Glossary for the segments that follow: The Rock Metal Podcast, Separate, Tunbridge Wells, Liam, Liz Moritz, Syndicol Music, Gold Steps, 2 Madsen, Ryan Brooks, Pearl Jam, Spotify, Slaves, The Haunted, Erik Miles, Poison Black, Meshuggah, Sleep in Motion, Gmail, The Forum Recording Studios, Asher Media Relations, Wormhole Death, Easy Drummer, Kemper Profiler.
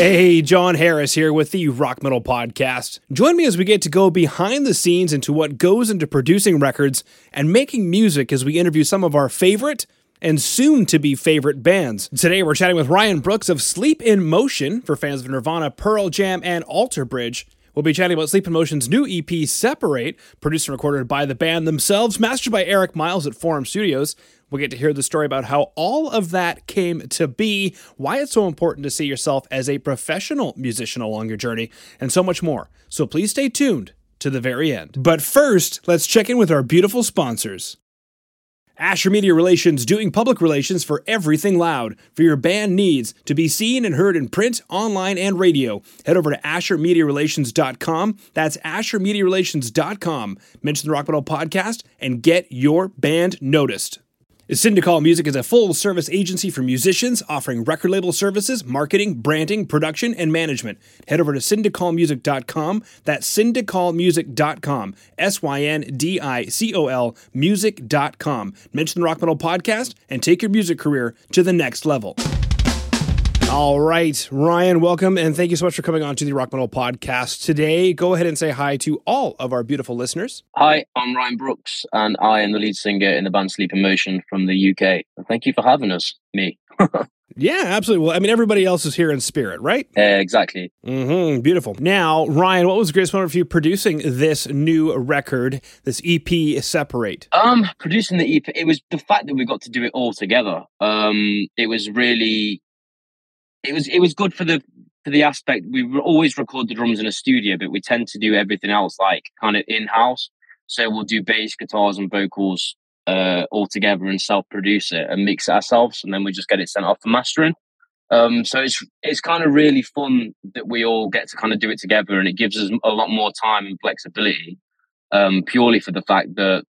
Hey, John Harris here with the Rock Metal Podcast. Join me as we get to go behind the scenes into what goes into producing records and making music as we interview some of our favorite and soon-to-be favorite bands. Today we're chatting with Ryan Brooks of Sleep in Motion for fans of Nirvana, Pearl Jam, and Alter Bridge. We'll be chatting about Sleep in Motion's new EP, Separate, produced and recorded by the band themselves, mastered by Erik Miles at Forum Studios. We'll get to hear the story about how all of that came to be, why it's so important to see yourself as a professional musician along your journey, and so much more. So please stay tuned to the very end. But first, let's check in with our beautiful sponsors. Asher Media Relations, doing public relations for everything loud. For your band needs to be seen and heard in print, online, and radio, head over to ashermediarelations.com. That's ashermediarelations.com. Mention the Rock Metal Podcast and get your band noticed. Syndicol Music is a full-service agency for musicians, offering record label services, marketing, branding, production, and management. Head over to syndicolmusic.com. That's syndicolmusic.com. syndicol music.com. Mention the Rock Metal Podcast and take your music career to the next level. All right, Ryan, welcome, and thank you so much for coming on to the Rock Metal Podcast today. Go ahead and say hi to all of our beautiful listeners. Hi, I'm Ryan Brooks, and I am the lead singer in the band Sleep in Motion from the UK. Thank you for having us, me. Yeah, absolutely. Well, I mean, everybody else is here in spirit, right? Exactly. Mm-hmm, beautiful. Now, Ryan, what was the greatest moment for you producing this new record, this EP, Separate? Producing the EP, it was the fact that we got to do it all together. It was good for the aspect we always record the drums in a studio, but we tend to do everything else like kind of in-house. So we'll do bass, guitars, and vocals all together and self-produce it and mix it ourselves, and then we just get it sent off for mastering. So it's kind of really fun that we all get to kind of do it together, and it gives us a lot more time and flexibility, purely for the fact that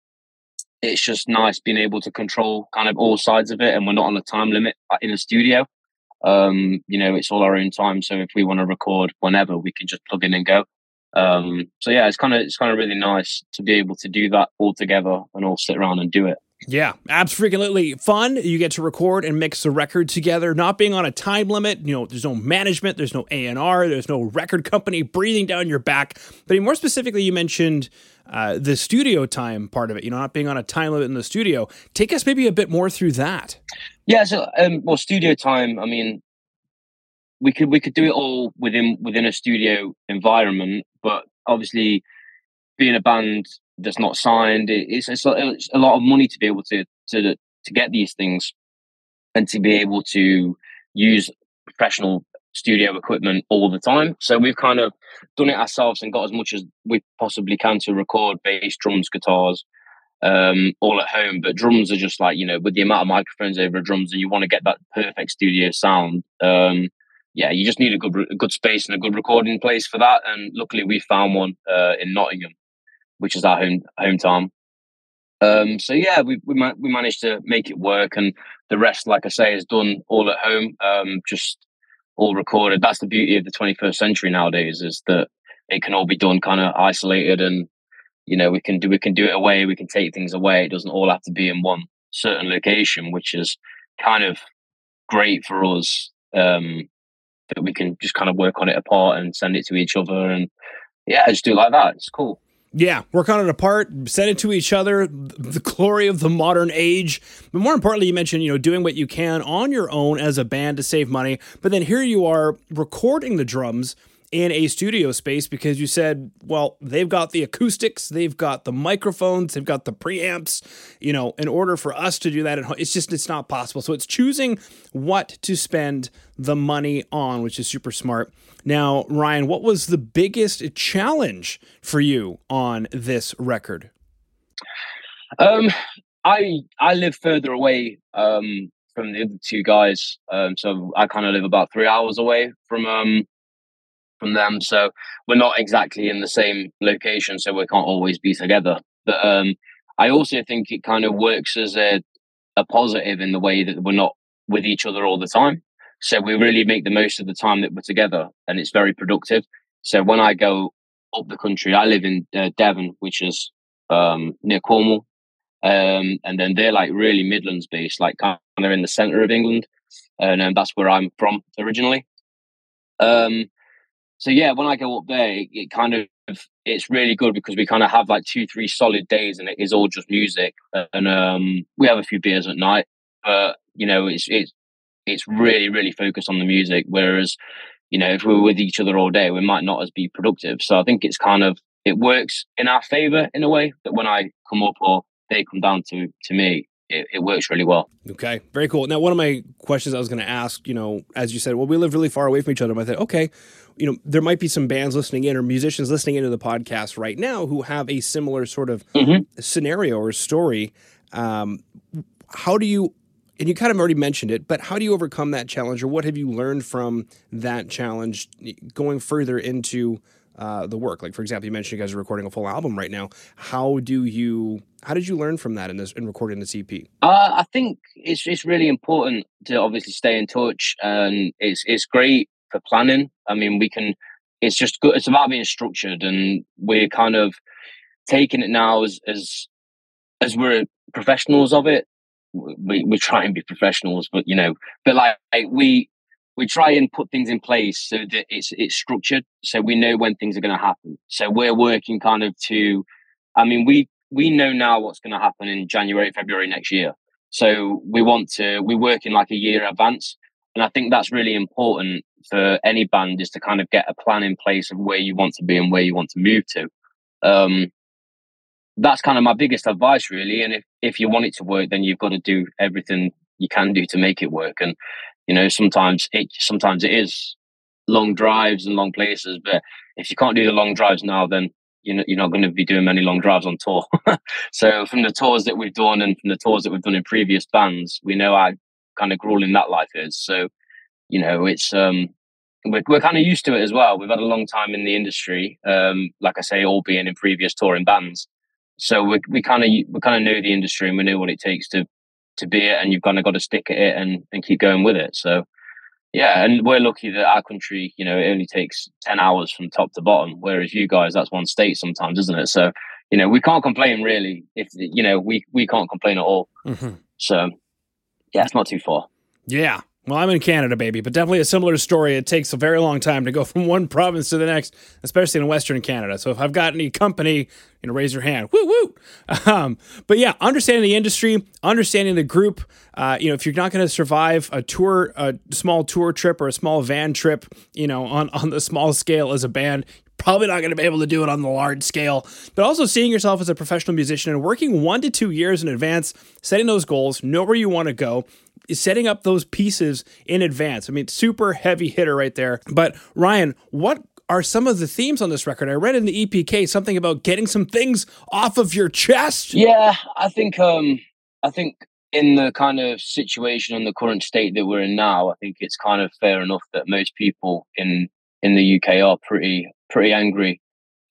it's just nice being able to control kind of all sides of it, and we're not on a time limit in a studio. It's all our own time, so if we want to record whenever, we can just plug in and go. It's kind of really nice to be able to do that all together and all sit around and do it. Yeah, absolutely fun. You get to record and mix the record together, not being on a time limit. You know, there's no management, there's no A&R, there's no record company breathing down your back. But more specifically, you mentioned the studio time part of it. You know, not being on a time limit in the studio. Take us maybe a bit more through that. Yeah, so studio time. I mean, we could do it all within a studio environment, but obviously, being a band that's not signed, it's a lot of money to be able to get these things and to be able to use professional studio equipment all the time. So we've kind of done it ourselves and got as much as we possibly can to record bass, drums, guitars, all at home. But drums are just like, you know, with the amount of microphones over drums and you want to get that perfect studio sound, you just need a good space and a good recording place for that. And luckily we found one in Nottingham, which is our hometown. We managed to make it work, and the rest, like I say, is done all at home, just all recorded. That's the beauty of the 21st century nowadays, is that it can all be done kind of isolated, and you know, we can do it away, we can take things away. It doesn't all have to be in one certain location, which is kind of great for us, that we can just kind of work on it apart and send it to each other, and just do it like that. It's cool. Yeah, work on it apart, send it to each other, the glory of the modern age. But more importantly, you mentioned, you know, doing what you can on your own as a band to save money. But then here you are recording the drums in a studio space, because you said, well, they've got the acoustics, they've got the microphones, they've got the preamps, you know, in order for us to do that at home, it's not possible. So it's choosing what to spend the money on, which is super smart. Now, Ryan, what was the biggest challenge for you on this record? I live further away, from the other two guys. So I kind of live about 3 hours away from them, so we're not exactly in the same location, so we can't always be together. But I also think it kind of works as a positive in the way that we're not with each other all the time, so we really make the most of the time that we're together, and it's very productive. So when I go up the country, I live in Devon, which is near Cornwall, and then they're like really Midlands based, like kind of in the centre of England, and that's where I'm from originally. So yeah, when I go up there, it kind of, it's really good because we kind of have like 2-3 solid days and it is all just music. And we have a few beers at night, but you know, it's really, really focused on the music. Whereas, you know, if we were with each other all day, we might not as be productive. So I think it's kind of, it works in our favor in a way that when I come up or they come down to me, it works really well. Okay, very cool. Now, one of my questions I was going to ask, you know, as you said, well, we live really far away from each other. But I thought, okay, you know, there might be some bands listening in or musicians listening into the podcast right now who have a similar sort of scenario or story. How do you, and you kind of already mentioned it, but how do you overcome that challenge, or what have you learned from that challenge going further into the work? Like, for example, you mentioned you guys are recording a full album right now. How did you learn from that in recording this EP? I think it's really important to obviously stay in touch, and it's great for planning. I mean, it's just good. It's about being structured, and we're kind of taking it now as we're professionals of it. We try and be professionals, but you know, but like we try and put things in place so that it's structured, so we know when things are going to happen. So we're working kind of to, I mean, we know now what's going to happen in January, February next year. So we work in like a year in advance. And I think that's really important for any band, is to kind of get a plan in place of where you want to be and where you want to move to. That's kind of my biggest advice, really. And if you want it to work, then you've got to do everything you can do to make it work. And you know, sometimes it is long drives and long places, but if you can't do the long drives now, then you're not going to be doing many long drives on tour. So from the tours that we've done and from the tours that we've done in previous bands, we know how kind of grueling that life is. So, you know, it's we're kind of used to it as well. We've had a long time in the industry, like I say, all being in previous touring bands. So we kind of know the industry, and we know what it takes to be it, and you've kind of got to stick at it and keep going with it. So yeah, and we're lucky that our country, you know, it only takes 10 hours from top to bottom, whereas you guys, that's one state sometimes, isn't it? So, you know, we can't complain really. If you know, we can't complain at all. Mm-hmm. So yeah, it's not too far. Yeah. Well, I'm in Canada, baby, but definitely a similar story. It takes a very long time to go from one province to the next, especially in Western Canada. So if I've got any company, you know, raise your hand. Woo, woo. But yeah, understanding the industry, understanding the group. You know, if you're not going to survive a small tour trip or a small van trip, you know, on the small scale as a band, probably not going to be able to do it on the large scale. But also seeing yourself as a professional musician and working 1 to 2 years in advance, setting those goals, know where you want to go, setting up those pieces in advance. I mean, super heavy hitter right there. But Ryan, what are some of the themes on this record? I read in the EPK something about getting some things off of your chest. Yeah, I think in the kind of situation and the current state that we're in now, I think it's kind of fair enough that most people in the UK are pretty angry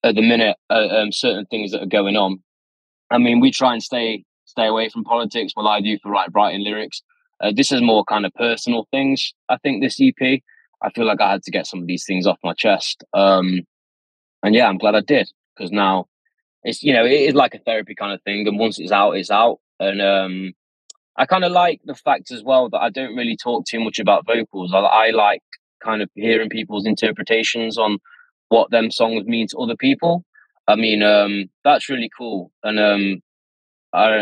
at the minute at certain things that are going on. I mean, we try and stay away from politics. Well, I do for writing lyrics. This is more kind of personal things. I think this EP, I feel like I had to get some of these things off my chest. And yeah, I'm glad I did, because now it's, you know, it is like a therapy kind of thing. And once it's out, it's out. And I kind of like the fact as well that I don't really talk too much about vocals. I like kind of hearing people's interpretations on what them songs mean to other people. I mean, that's really cool. And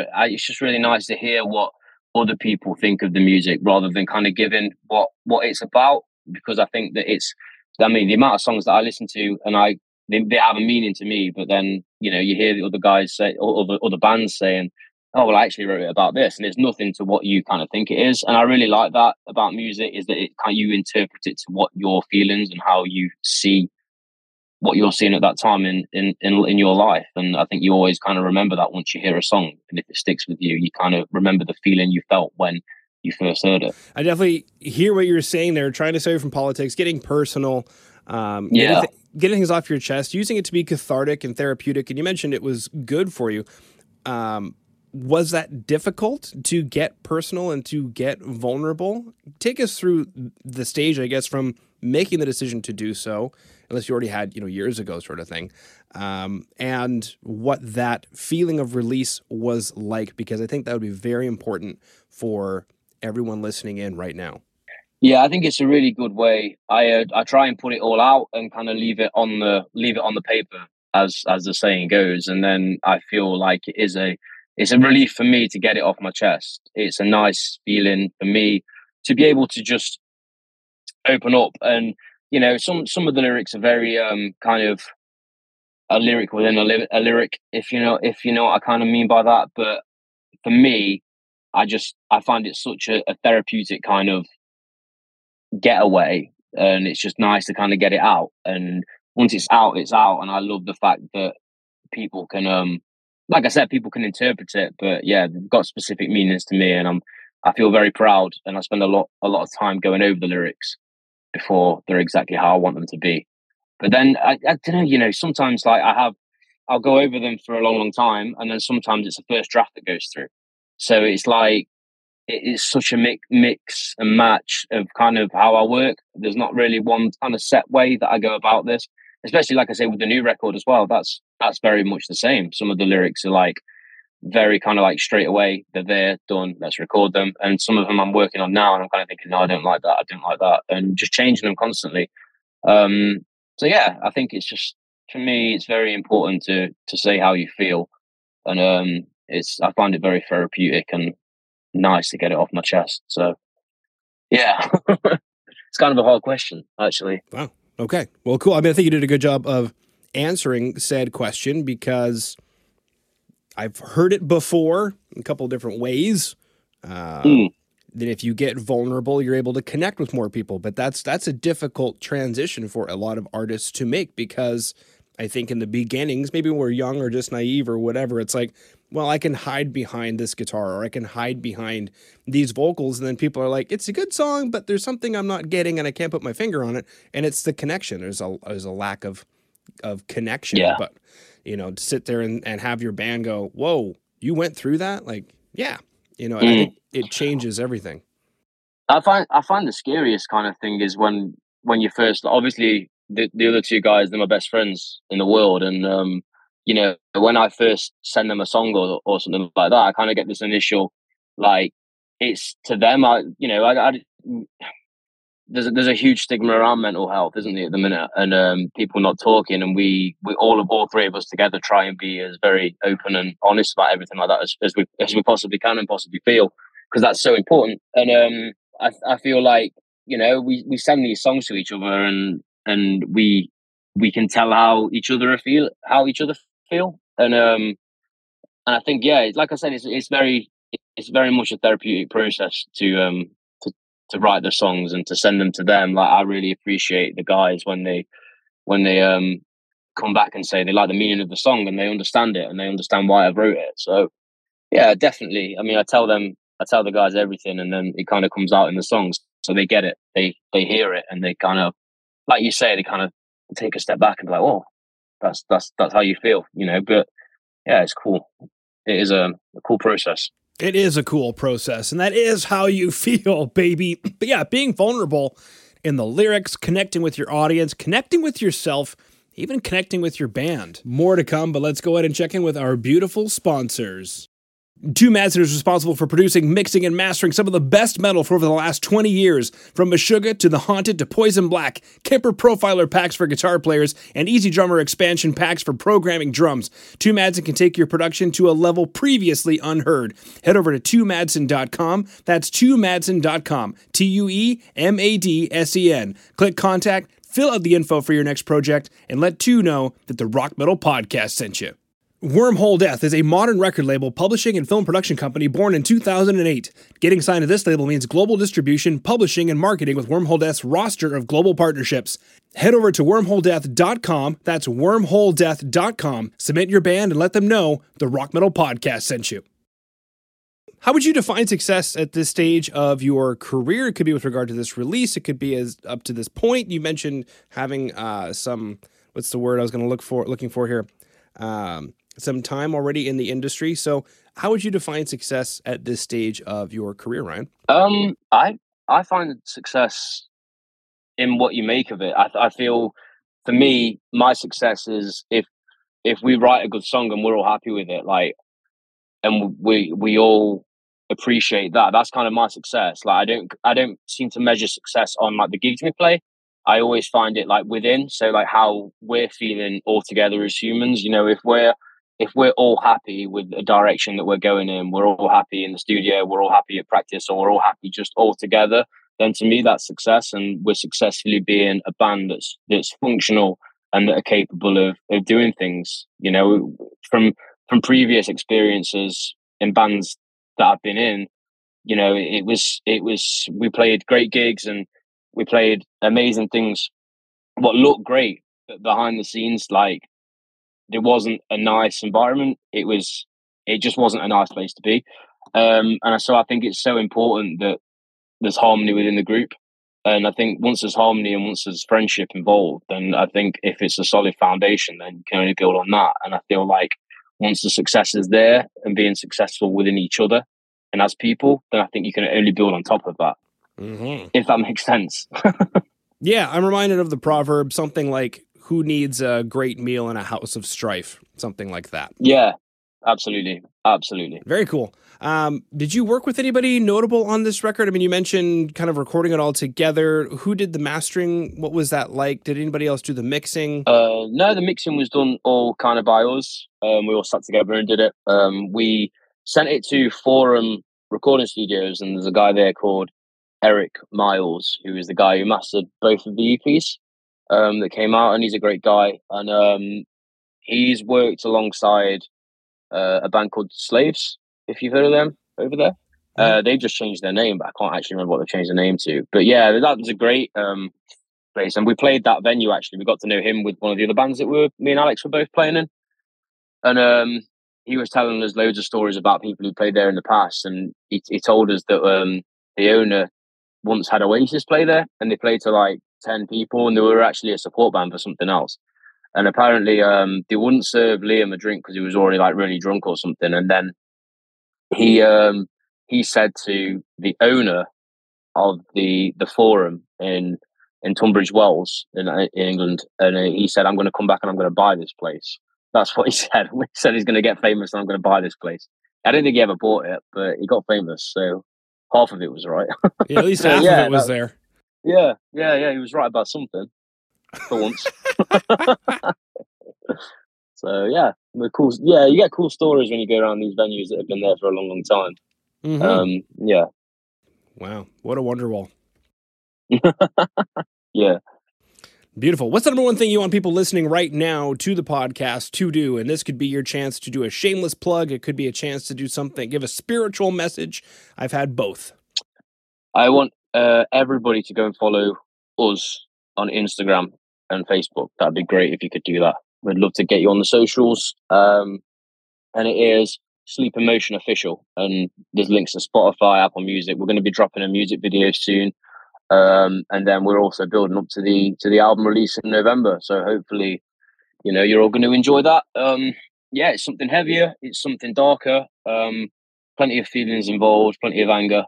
it's just really nice to hear what other people think of the music, rather than kind of giving what it's about, because I think that the amount of songs that I listen to, and they have a meaning to me, but then, you know, you hear the other guys say, or other bands saying, oh, well, I actually wrote it about this, and it's nothing to what you kind of think it is. And I really like that about music, is that you interpret it to what your feelings and how you see what you're seeing at that time in your life. And I think you always kind of remember that once you hear a song, and if it sticks with you, you kind of remember the feeling you felt when you first heard it. I definitely hear what you're saying there, trying to stay away from politics, getting personal, getting things off your chest, using it to be cathartic and therapeutic. And you mentioned it was good for you. Was that difficult to get personal and to get vulnerable? Take us through the stage, I guess, from making the decision to do so, unless you already had, you know, years ago sort of thing, and what that feeling of release was like, because I think that would be very important for everyone listening in right now. Yeah, I think it's a really good way. I try and put it all out and kind of leave it on the paper, as the saying goes, and then I feel like it's a relief for me to get it off my chest. It's a nice feeling for me to be able to just open up, and you know, some of the lyrics are very kind of a lyric within a lyric, if you know what I kind of mean by that. But for me, I find it such a therapeutic kind of getaway, and it's just nice to kind of get it out, and once it's out, and I love the fact that people can like I said, people can interpret it, but yeah, they've got specific meanings to me, and I feel very proud, and I spend a lot of time going over the lyrics before they're exactly how I want them to be. But then I don't know, you know, sometimes like I'll go over them for a long time, and then sometimes it's the first draft that goes through, so it's like it's such a mix and match of kind of how I work. There's not really one kind of set way that I go about this, especially like I say with the new record as well. That's very much the same. Some of the lyrics are like very kind of like straight away, they're there, done, let's record them. And some of them I'm working on now, and I'm kind of thinking, no, I don't like that, and just changing them constantly. So yeah, I think it's just, for me, it's very important to say how you feel, and I find it very therapeutic and nice to get it off my chest. So yeah. It's kind of a hard question, actually. Wow. Okay. Well, cool. I mean, I think you did a good job of answering said question, because I've heard it before in a couple of different ways. That if you get vulnerable, you're able to connect with more people. But that's a difficult transition for a lot of artists to make, because I think in the beginnings, maybe when we're young or just naive or whatever, it's like, well, I can hide behind this guitar, or I can hide behind these vocals. And then people are like, it's a good song, but there's something I'm not getting and I can't put my finger on it. And it's the connection. There's a lack of connection. Yeah. But, you know, to sit there and have your band go, whoa, you went through that? Like, yeah, you know, I think it changes everything. I find the scariest kind of thing is when you first, obviously, the other two guys, they're my best friends in the world, and you know, when I first send them a song or something like that, I kind of get this initial, like, it's to them. There's a huge stigma around mental health, isn't there, at the minute, and people not talking, and we all three of us together try and be as very open and honest about everything like that as we possibly can and possibly feel, because that's so important. And I feel like, you know, we send these songs to each other, and we can tell how each other feel, and I think, yeah, like I said, it's very much a therapeutic process to write the songs and to send them to them. Like, I really appreciate the guys when they come back and say they like the meaning of the song, and they understand it, and they understand why I wrote it. So yeah, definitely. I mean, I tell the guys everything, and then it kind of comes out in the songs, so they get it, they hear it, and they kind of, like you say, they kind of take a step back and be like, "Oh, that's how you feel," you know. But yeah, it's cool. It is a cool process. It is a cool process, and that is how you feel, baby. But yeah, being vulnerable in the lyrics, connecting with your audience, connecting with yourself, even connecting with your band. More to come, but let's go ahead and check in with our beautiful sponsors. 2 Madsen is responsible for producing, mixing, and mastering some of the best metal for over the last 20 years. From Meshuggah to The Haunted to Poison Black, Kemper Profiler packs for guitar players, and Easy Drummer expansion packs for programming drums. 2 Madsen can take your production to a level previously unheard. Head over to 2madsen.com. That's 2madsen.com. Tuemadsen. Click contact, fill out the info for your next project, and let 2 know that the Rock Metal Podcast sent you. Wormhole Death is a modern record label, publishing, and film production company born in 2008. Getting signed to this label means global distribution, publishing, and marketing with Wormhole Death's roster of global partnerships. Head over to wormholedeath.com. That's wormholedeath.com. Submit your band and let them know the Rock Metal Podcast sent you. How would you define success at this stage of your career? It could be with regard to this release. It could be as up to this point. You mentioned having some, what's the word I was going to looking for here? Some time already in the industry. So how would you define success at this stage of your career, Ryan? I find success in what you make of it. I feel, for me, my success is if we write a good song and we're all happy with it, like, and we all appreciate that. That's kind of my success. Like I don't seem to measure success on like the gigs we play. I always find it like within. So like how we're feeling all together as humans, you know, if we're all happy with the direction that we're going in, we're all happy in the studio, we're all happy at practice, or we're all happy just all together, then to me that's success. And we're successfully being a band that's functional and that are capable of doing things, you know, from previous experiences in bands that I've been in, you know, it was we played great gigs and we played amazing things, what looked great, but behind the scenes, like, it wasn't a nice environment. It just wasn't a nice place to be. And so I think it's so important that there's harmony within the group. And I think once there's harmony and once there's friendship involved, then I think if it's a solid foundation, then you can only build on that. And I feel like once the success is there and being successful within each other and as people, then I think you can only build on top of that. Mm-hmm. If that makes sense. Yeah, I'm reminded of the proverb, something like, who needs a great meal in a house of strife? Something like that. Yeah, absolutely. Absolutely. Very cool. Did you work with anybody notable on this record? I mean, you mentioned kind of recording it all together. Who did the mastering? What was that like? Did anybody else do the mixing? No, the mixing was done all kind of by us. We all sat together and did it. We sent it to Forum Recording Studios, and there's a guy there called Erik Miles, who is the guy who mastered both of the EPs that came out, and he's a great guy. And he's worked alongside a band called Slaves, if you've heard of them over there. They've just changed their name, but I can't actually remember what they've changed their name to. But yeah, that was a great place. And we played that venue, actually. We got to know him with one of the other bands that me and Alex were both playing in. And he was telling us loads of stories about people who played there in the past. And he told us that the owner once had Oasis play there, and they played to like 10 people, and they were actually a support band for something else. And apparently they wouldn't serve Liam a drink because he was already like really drunk or something. And then he said to the owner of the Forum in Tunbridge Wells in England, and he said, "I'm going to come back and I'm going to buy this place." That's what he said. He said he's going to get famous and I'm going to buy this place. I don't think he ever bought it, but he got famous, so half of it was right. Yeah, at least half of it was there. Yeah. He was right about something for once. So yeah, the cool. Yeah, you get cool stories when you go around these venues that have been there for a long, long time. Mm-hmm. Yeah. Wow, what a wonderwall. Yeah. Beautiful. What's the number one thing you want people listening right now to the podcast to do? And this could be your chance to do a shameless plug. It could be a chance to do something, give a spiritual message. I've had both. I want everybody to go and follow us on Instagram and Facebook. That'd be great if you could do that. We'd love to get you on the socials. And it is Sleep in Motion Official. And there's links to Spotify, Apple Music. We're going to be dropping a music video soon. And then we're also building up to the album release in November. So hopefully, you know, you're all going to enjoy that. Yeah, it's something heavier. It's something darker. Plenty of feelings involved, plenty of anger.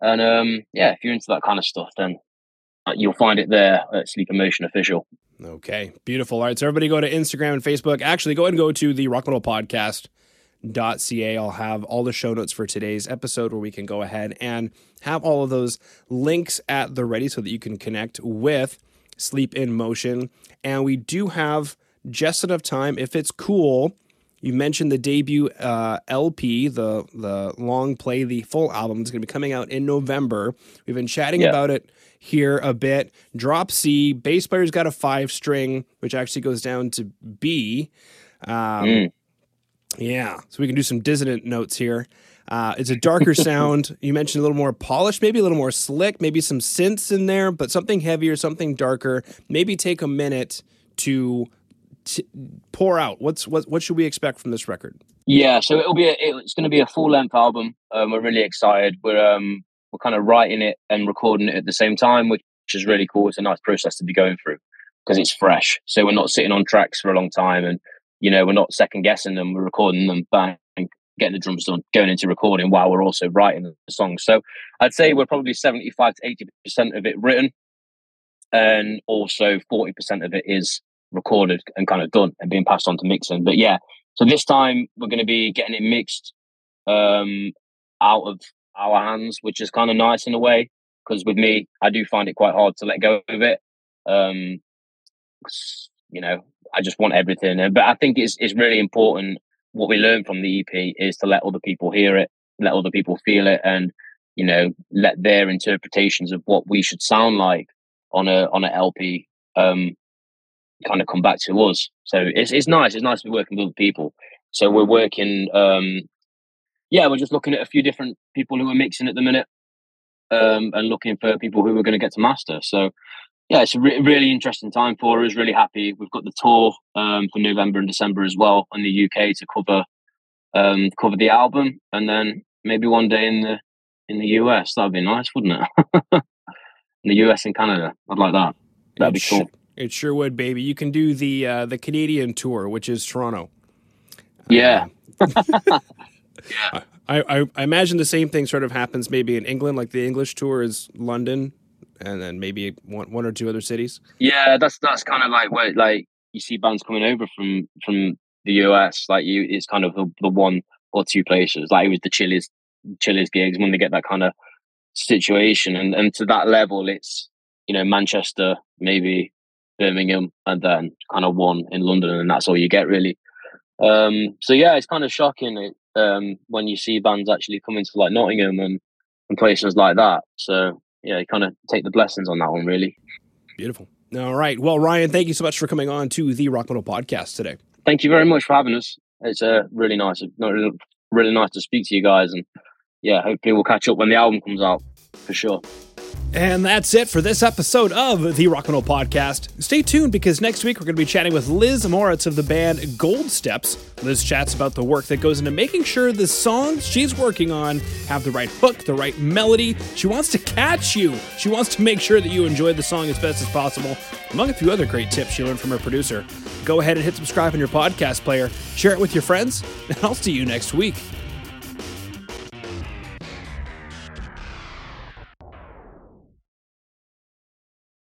And yeah, if you're into that kind of stuff, then you'll find it there at Sleep in Motion Official. Okay, beautiful. All right, so everybody go to Instagram and Facebook. Actually, go ahead and go to the Rock Metal Podcast. .ca. I'll have all the show notes for today's episode where we can go ahead and have all of those links at the ready so that you can connect with Sleep in Motion. And we do have just enough time. If it's cool, you mentioned the debut LP, the long play, the full album is going to be coming out in November. We've been chatting about it here a bit. Drop C, bass player's got a 5-string, which actually goes down to B. Yeah, so we can do some dissonant notes here. It's a darker sound. You mentioned a little more polished, maybe a little more slick, maybe some synths in there, but something heavier, something darker. Maybe take a minute to pour out. What should we expect from this record? Yeah, so it's going to be a full-length album. We're really excited. We're kind of writing it and recording it at the same time, which is really cool. It's a nice process to be going through because it's fresh. So we're not sitting on tracks for a long time and, you know, we're not second guessing them. We're recording them, bang, getting the drums done, going into recording while we're also writing the songs. So I'd say we're probably 75 to 80% of it written, and also 40% of it is recorded and kind of done and being passed on to mixing. But yeah, so this time we're going to be getting it mixed out of our hands, which is kind of nice in a way, because with me, I do find it quite hard to let go of it. You know, I just want everything. But I think it's really important. What we learn from the EP is to let other people hear it, let other people feel it, and, you know, let their interpretations of what we should sound like on a LP kind of come back to us. So it's nice. It's nice to be working with other people. So we're working, we're just looking at a few different people who are mixing at the minute, and looking for people who are going to get to master. So yeah, it's a really interesting time for us. Really happy. We've got the tour for November and December as well in the UK to cover the album, and then maybe one day in the US. That'd be nice, wouldn't it? In the US and Canada, I'd like that. That'd be cool. It sure would, baby. You can do the Canadian tour, which is Toronto. Yeah. I imagine the same thing sort of happens maybe in England. Like the English tour is London, and then maybe one or two other cities. Yeah, that's kind of like where like you see bands coming over from the US. Like it's kind of the one or two places. Like it was the Chili's gigs when they get that kind of situation, and to that level, it's, you know, Manchester, maybe Birmingham, and then kind of one in London, and that's all you get really. So yeah, it's kind of shocking when you see bands actually come into like Nottingham and places like that. So yeah, you kind of take the blessings on that one really. Beautiful. All right, well, Ryan, thank you so much for coming on to the Rock Metal Podcast today. Thank you very much for having us. It's really nice to speak to you guys, and yeah, hopefully we'll catch up when the album comes out for sure. And that's it for this episode of the Rock Metal Podcast. Stay tuned, because next week we're going to be chatting with Liz Moritz of the band Gold Steps. Liz chats about the work that goes into making sure the songs she's working on have the right hook, the right melody. She wants to catch you. She wants to make sure that you enjoy the song as best as possible, among a few other great tips she learned from her producer. Go ahead and hit subscribe on your podcast player. Share it with your friends, and I'll see you next week.